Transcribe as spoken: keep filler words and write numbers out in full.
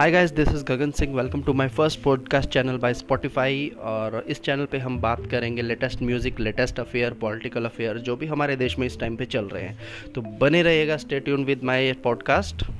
Hi guys, this is Gagan Singh. Welcome to my first podcast channel by Spotify. और इस channel पे हम बात करेंगे latest music, latest affair, political affair, जो भी हमारे देश में इस टाइम पे चल रहे हैं। तो बने रहिएगा, stay tune with my podcast.